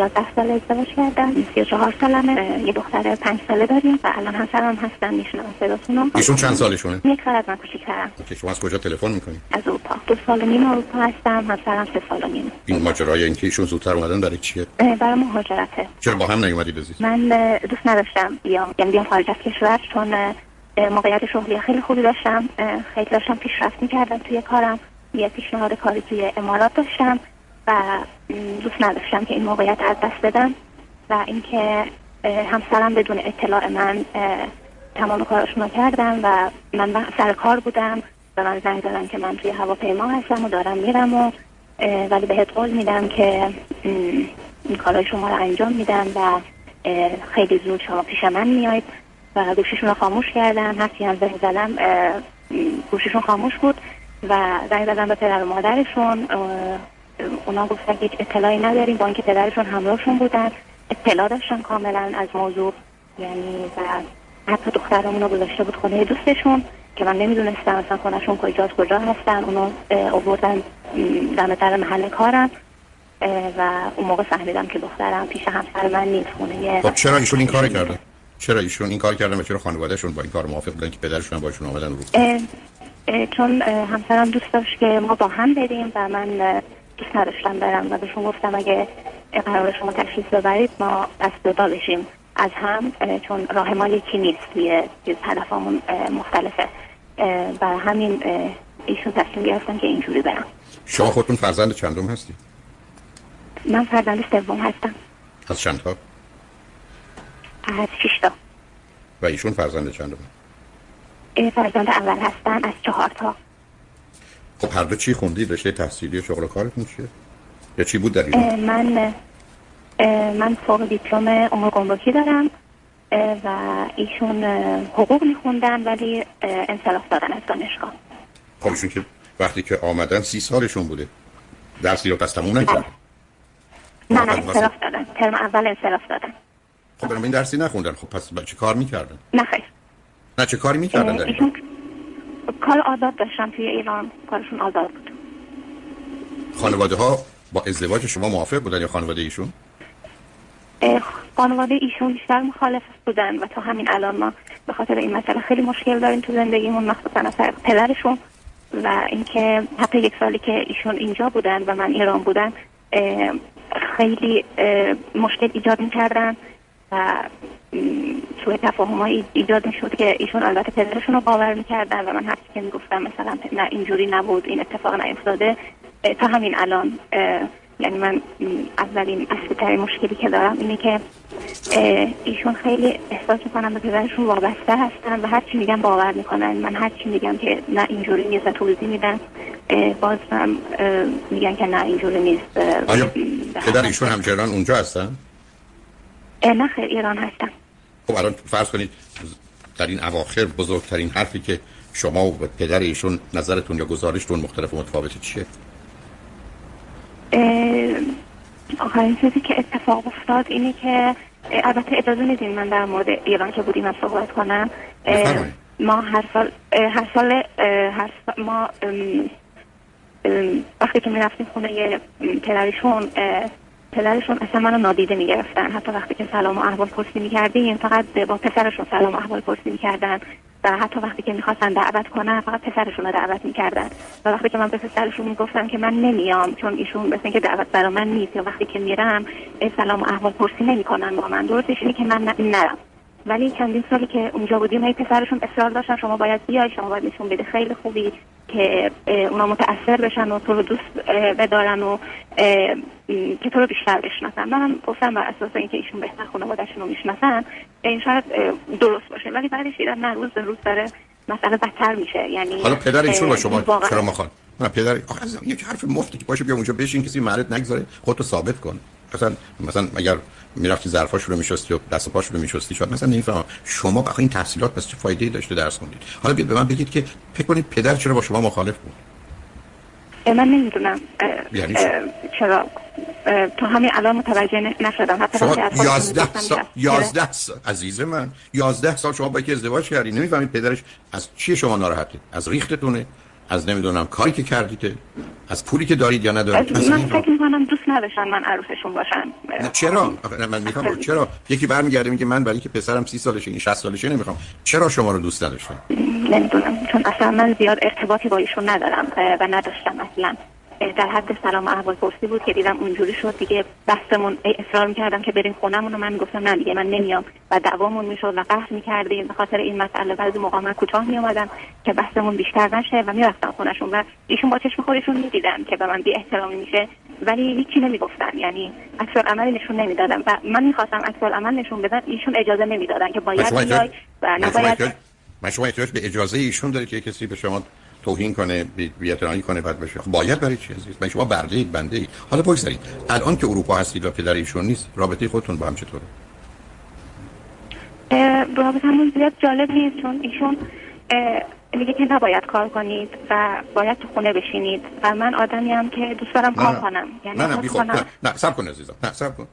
11 سال ازدواج کردم، 34 سالمه، یه دختر 5 ساله داریم و الان همسرم هستن. میشناسم صداتونو. ایشون چند سالشونه؟ یک سال از من کوچیک‌ترن. اوکی، شما از کجا تلفن می‌کنید؟ از اروپا. 2 سال و نیم اروپا هستم، همسرم 3 سال و نیم. این ماجرای اینکه ایشون زودتر اومدن برای چیه؟ برای مهاجرته. چرا با هم نیومدید عزیز؟ من دوست نداشتم بیام خارج از کشور، چون موقعیت شغلی خیلی خوبی داشتم، خیلی داشتم پیشرفت می‌کردم توی کارم. یه پیشنهاد کاری توی امارات داشتم و دوست نداشتم که این موقعیت از دست بدم و اینکه همسرم بدون اطلاع من تمام کاراشونو کردم و من سر کار بودم و من زنگ زدم که من توی هواپیما هستم و دارم میرم ولی بهت قول میدم که این کارهای شما رو انجام میدم و خیلی زود شما پیش من میاید و گوشیشون رو خاموش کردم. هرچی هم زنگ زدم گوشیشون خاموش بود و زنگ زدم به پدر و مادرشون، اونا گفتن که هیچ اطلاعی نداریم، با اینکه پدرشون همراهشون بودن اطلاع داشتن کاملا از موضوع، یعنی و حتی دخترمون رو گذاشته بود خونه دوستشون که من نمیدونستم اصلا خونهشون کجا هستن. اونا آوردن دم در محل کارم و اون موقع فهمیدم که دخترم پیش همسر من نیست، خونه. خب چرا ایشون این کار کردن؟ و چرا خانوادهشون با این کار موافق بودن که پدرشون هم باشون آمدن رو؟ چون همسرم دوست داشت که ما با هم بریم و من دوست نداشتم برم و بهشون گفتم اگه قرار شما تشخیص ببرید ما دست به دست بشیم از هم، چون راه ما یکی نیست، یه هدفمون مختلفه. برای همین ایشون تصمیم گرفتن که اینجوری برم. شما خودتون فرزند چندم هستید؟ من فرزند 3 هستم. از چند تا؟ از 6 تا. و ایشون فرزند چندم؟ فرزند اول هستن از 4 تا. خب هر دو چی خوندید؟ رشته تحصیلی و شغل و کارتون چیه؟ یا چی بود در ایران؟ من فوق دیپلم امور گمرکی دارم و ایشون حقوق میخوندن ولی انصراف دادن از دانشگاه. خب ایشون که وقتی که آمدن 30 سالشون بوده، درسی رو پس تموم نکردن؟ نه انصراف دادن، ترم اول انصراف دادن. خب برام این درسی نخوندن، خب پس چه کار میکردن؟ نه خیر. نه چه کاری میکردن در ایران؟ کار آزاد داشتن توی ایران، کارشون آزاد بود. خانواده ها با ازدواج شما موافق بودن یا خانواده ایشون؟ خانواده ایشون بیشتر مخالف بودن و تا همین الان ما به خاطر این مسئله خیلی مشکل داریم تو زندگیمون، مخصوصا از طرف پدرشون و اینکه حتی یک سالی که ایشون اینجا بودن و من ایران بودم خیلی مشکل ایجاد می‌کردن و سوء تفاهم‌هایی ایجاد می‌شد که ایشون البته پدرشون رو باور می‌کردن و من هر چیزی که می‌گفتم مثلا نه اینجوری نبود، این اتفاق نیفتاده، تا همین الان. یعنی من اولین اصلی‌ترین مشکلی که دارم اینه که ایشون خیلی احساس می‌کنم به پدرشون وابسته هستن و هر چی میگم باور می‌کنن. من هر چی میگم که نه اینجوری نیست توضیح میدن، باز هم میگن که نه اینجوری نیست. آیا پدر ایشون همچنان اونجا هستن؟ نه خیر، ایران هستن. خب الان فرض کنید در این اواخر بزرگترین حرفی که شما و پدر ایشون نظرتون یا گزارشتون مختلف و متفاوت چیه؟ آخرین چیزی که اتفاق افتاد اینه که البته اجازه میدین من در مورد ایران که بودیم صحبت کنم. ما هر سال ما وقتی که میرفتیم خونه پدرشون اصلا منو نادیده میگرفتن، حتی وقتی که سلام و احوال پرسی میکردیم فقط با پسرشون سلام و احوال پرسی میکردن و حتی وقتی که میخواستن دعوت کنن فقط پسرشون رو دعوت میکردن و وقتی که من به پسرشون میگفتم که من نمیام چون ایشون مثل اینکه دعوت برا من نیست یا وقتی که میرم سلام و احوال پرسی نمیکنن با من، درستش اینه که من نرم. ولی چندین سالی که اونجا بودیم هی پسرشون اصرار داشتن شما باید بیای، شما باید نشون بده خیلی خوبی که اونا متاثر بشن و تو رو دوست بدارن و که تو رو بیشتر بشناسن. منم گفتم بر اساس اینکه ایشون بهتر خانواده‌شون رو میشناسن این شاید درست باشه، ولی بعدش دیدم نه، روز به روز داره مسئله بدتر میشه. یعنی حالا پدر ایشون با شما چرا مخالف؟ نه پدر آخه یک حرف مفتی که باشه بیا اونجا بشین کسی معرض نگذاره خودتو ثابت کن. مثلا اگر میرفتی ظرفاشو رو میشستی و دست و پاشو رو میشستی شاید مثلا نمیفهمم شما بخاطر این تحصیلات پس چه فایده‌ای داشته درس خوندید. حالا بیاد به من بگید که فکر کنید پدر چرا با شما مخالف بود؟ من نمیدونم چرا تا همین الان متوجه نشدم. حتی 11 سال عزیز من، 11 سال شما با یکی ازدواج کردی، نمیفهمید پدرش از چی شما ناراحته؟ از ریختتونه، از نمیدونم کاری که کردید، از پولی که دارید یا ندارید. من فکر می‌کنم دوست نداشتن من عروسشون باشم. چرا؟ من میگم چرا؟ یکی برمیگرده میگه من برای اینکه پسرم 30 سالشه این 60 سالشه نمیخوام. چرا شما رو دوست نداشتن؟ نمیدونم، چون اصلا من زیاد ارتباطی با ایشون ندارم و نداشتم اصلا. در حد سلام احوال پرسی بود که دیدم اونجوری شد دیگه بحثمون، اصرار می‌کردم که بریم خونمون و من میگفتم نه دیگه من نمیام و دعوامون میشد و قهر می‌کردیم. به خاطر این مسئله بعضی موقع من کوتاه میومدم که بحثمون بیشتر نشه و میرفتم خونشون و ایشون با چشم خودشون می‌دیدن که به من بی احترامی میشه ولی هیچی نمیگفتن، یعنی عکس‌العملی نشون نمیدادن و من می‌خواستم عکس‌العمل نشون بدن، ایشون اجازه نمیدادن که باید بیای و نباید. شما احتیاج به اجازه ایشون دارید که کسی به شما توهین کنه، بی‌احترامی کنه، بعد بشه. باید برای چی عزیز؟ من شما برده‌اید، بنده‌اید. حالا بگذارید. الان که اروپا هستید و پدر ایشون نیست، رابطه خودتون با هم چطوره؟ رابطه‌مون زیاد جالب نیست چون ایشون میگه که نباید کار کنید و باید تو خونه بشینید و من آدمیم که دوست دارم کار کنم. یعنی نه صبر کن عزیزم. نه صبر کن.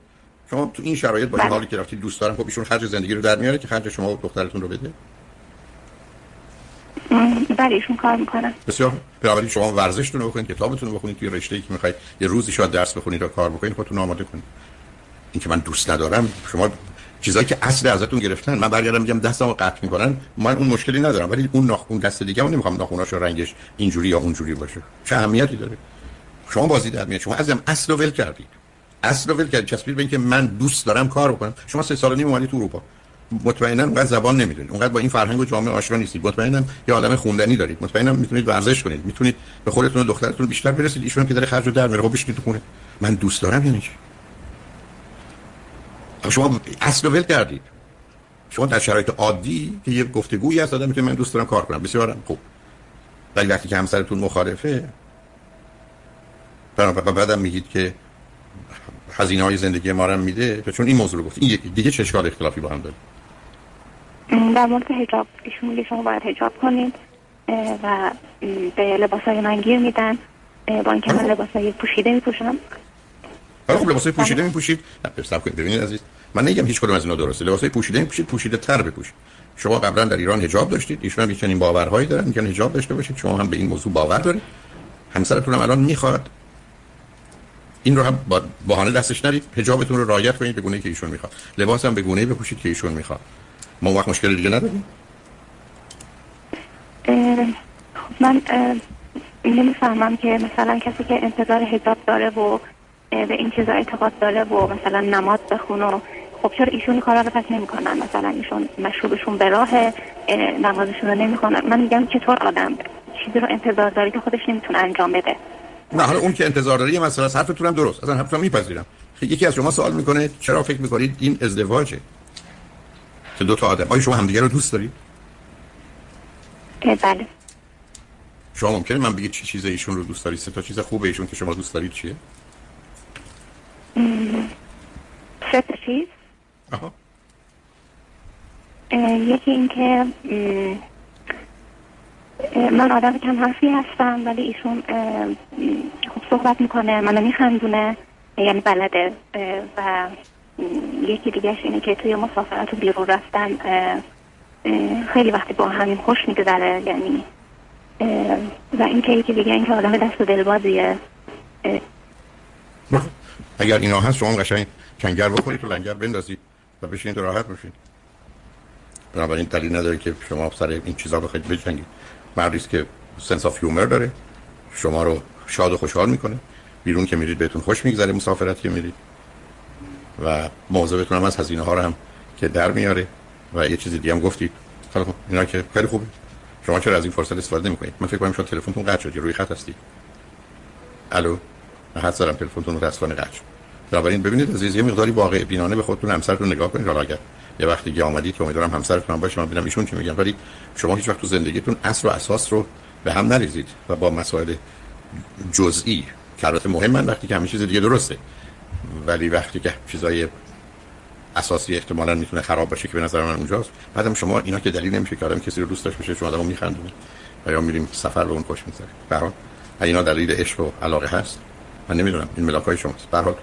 شما تو این شرایط با این حالی که رفتید دوست دارم، خب ایشون خرج زندگی رو در میاره که خرج شما و دخترتون رو بده؟ بله ایشون کار میکنن. بسیار بنابراین شما ورزشتون رو بکنید، کتابتون رو بخونید، توی رشته‌ای که میخواید یه روزی شاید درس بخونید یا کار بکنید خودتون آماده کنید. این که من دوست ندارم، شما چیزایی که اصل ازتون گرفتن، من برگردم میگم دستمو قطع میکنن، من اون مشکلی ندارم ولی اون ناخن دست دیگه‌مو نمیخوام ناخن‌هاش رنگش اینجوری یا اونجوری باشه. چه اهمیتی داره؟ شما بازی در میاد. شما ازم اصل ول کردید. اصل ول کردید. چسبید به اینکه من دوست دارم کار بکنم. شما 3 سال و نیم اومدید تو اروپا. مطمئناً اونقدر زبان نمیدونید، اونقدر با این فرهنگ و جامعه آشنا نیستید، مطمئناً یه آدم خوندنی دارید، مطمئناً میتونید ورزش کنید، میتونید به خودتون و دخترتون بیشتر برسید. ایشون که داره خرج رو در میاره، خب بشینید تو خونه. من دوست دارم یعنی چی؟ شما اصل ول کردید. شما در شرایط عادی که یه گفتگویی هست، آدم میتونه من دوست دارم کار کنم، بسیار خوب. ولی وقتی که همسرتون مخالفه، بعدم میگید که هزینه‌های زندگی ما رو میده، چون این موضوع رو گفت. این دیگه چه اشکال اختلافی با هم داره؟ در مورد حجاب ایشون میگه شما باید حجاب کنید و به لباسای من گیر میدن، با اینکه من لباسای پوشیده میپوشم. حالا خب لباسای پوشیده میپوشید، حساب کنید. ببینید عزیز، من نمیگم هیچ کدوم از اینا درسته. لباسای پوشیده میپوشید، پوشیده تر بپوشید. شما قبلا در ایران حجاب داشتید، ایشون هم چنین باورهایی دارن، میگن حجاب داشته باشید، شما هم به این موضوع باور دارید. همسرتون هم الان میخواد این رو هم با بهانه دستش ندید، حجابتون رو رعایت کنید به گونه‌ای که ایشون میخواد، لباس هم به گونه‌ای بپوشید که ایشون میخواد. ما وقت مشکل دیگه نداریم؟ من نمیفهمم که مثلا کسی که انتظار حجاب داره و به این چیزا اعتقاد داره و مثلا نماز بخونه و خب چرا ایشون کارا رو پس نمیکنن؟ مثلا ایشون مشروبشون به راهه، نمازشون رو نمیخونن. من میگم چطور آدم چیزی رو انتظار داره که خودش نمیتونه انجام بده؟ نه حالا اون که انتظار داره مثلا حرفتون هم درست، اصلا حرفتون میپذیرم. یکی از شما سوال میکنه چرا فکر میکنید این ازدواجه؟ دو تا آدم، آیا شما همدیگه رو دوست دارید؟ بله. شما ممکنه من بگید چی چیز ایشون رو دوست دارید؟ سه تا چیز خوبه ایشون که شما دوست دارید چیه؟ سه تا چیز. آها. یکی این که من آدم کم حرفی هستم ولی ایشون خوب صحبت میکنه، منو میخندونه، یعنی بلده. و یکی دیگه اینه که توی مسافرت و بیرون رفتن خیلی وقتی با همین خوش میگذره، یعنی و اینکه یکی دیگه اینکه آدم دست و دلبازیه. اگر اینا هست شما قشنگ کنگر بکنید و لنگر بندازید و بشینید و راحت بشید. بنابراین دلیل نداره که شما سر این چیزا بخواید بجنگید. مردی که سنس آف هیومر داره شما رو شاد و خوشحال میکنه، بیرون که میرید بهتون خوش میگذره، مسافرت که میرید و مواظبتون هم از هزینه ها رو هم که در میاره. و یه چیز دیگه هم گفتید، خیلی خوب، اینا که خیلی خوبه. شما چرا از این فرصت استفاده نمی‌کنید؟ من فکر کنم شما تلفنتون قطع شد، روی خط هستید. الو، حتماً تلفنتون رو رسوان قطع شد. بنابراین ببینید عزیز، یه مقداری واقع بینانه به خودتون، همسرتون نگاه کنید. حالا اگر یه وقتی که اومدید که امیدوارم همسرتون هم باشه، من ببینم ایشون چی میگن. ولی شما هیچ وقت تو زندگیتون اصل و اساس رو به هم نریزید و با مسائل جزئی که البته مهمن وقتی که همه چیز دیگه درسته، ولی وقتی که چیزای اساسی احتمالاً میتونه خراب بشه که به نظر من اونجاست. بعدم شما اینا که دلیل نمیشه که آدم کسی رو دوست داشته باشه، چون آدمو میخندونه و یا میریم سفر به اون خوش می‌گذره. به هر حال اینا دلیل عشق و علاقه هست. من نمیدونم، این ملاکای شماست. به هر حال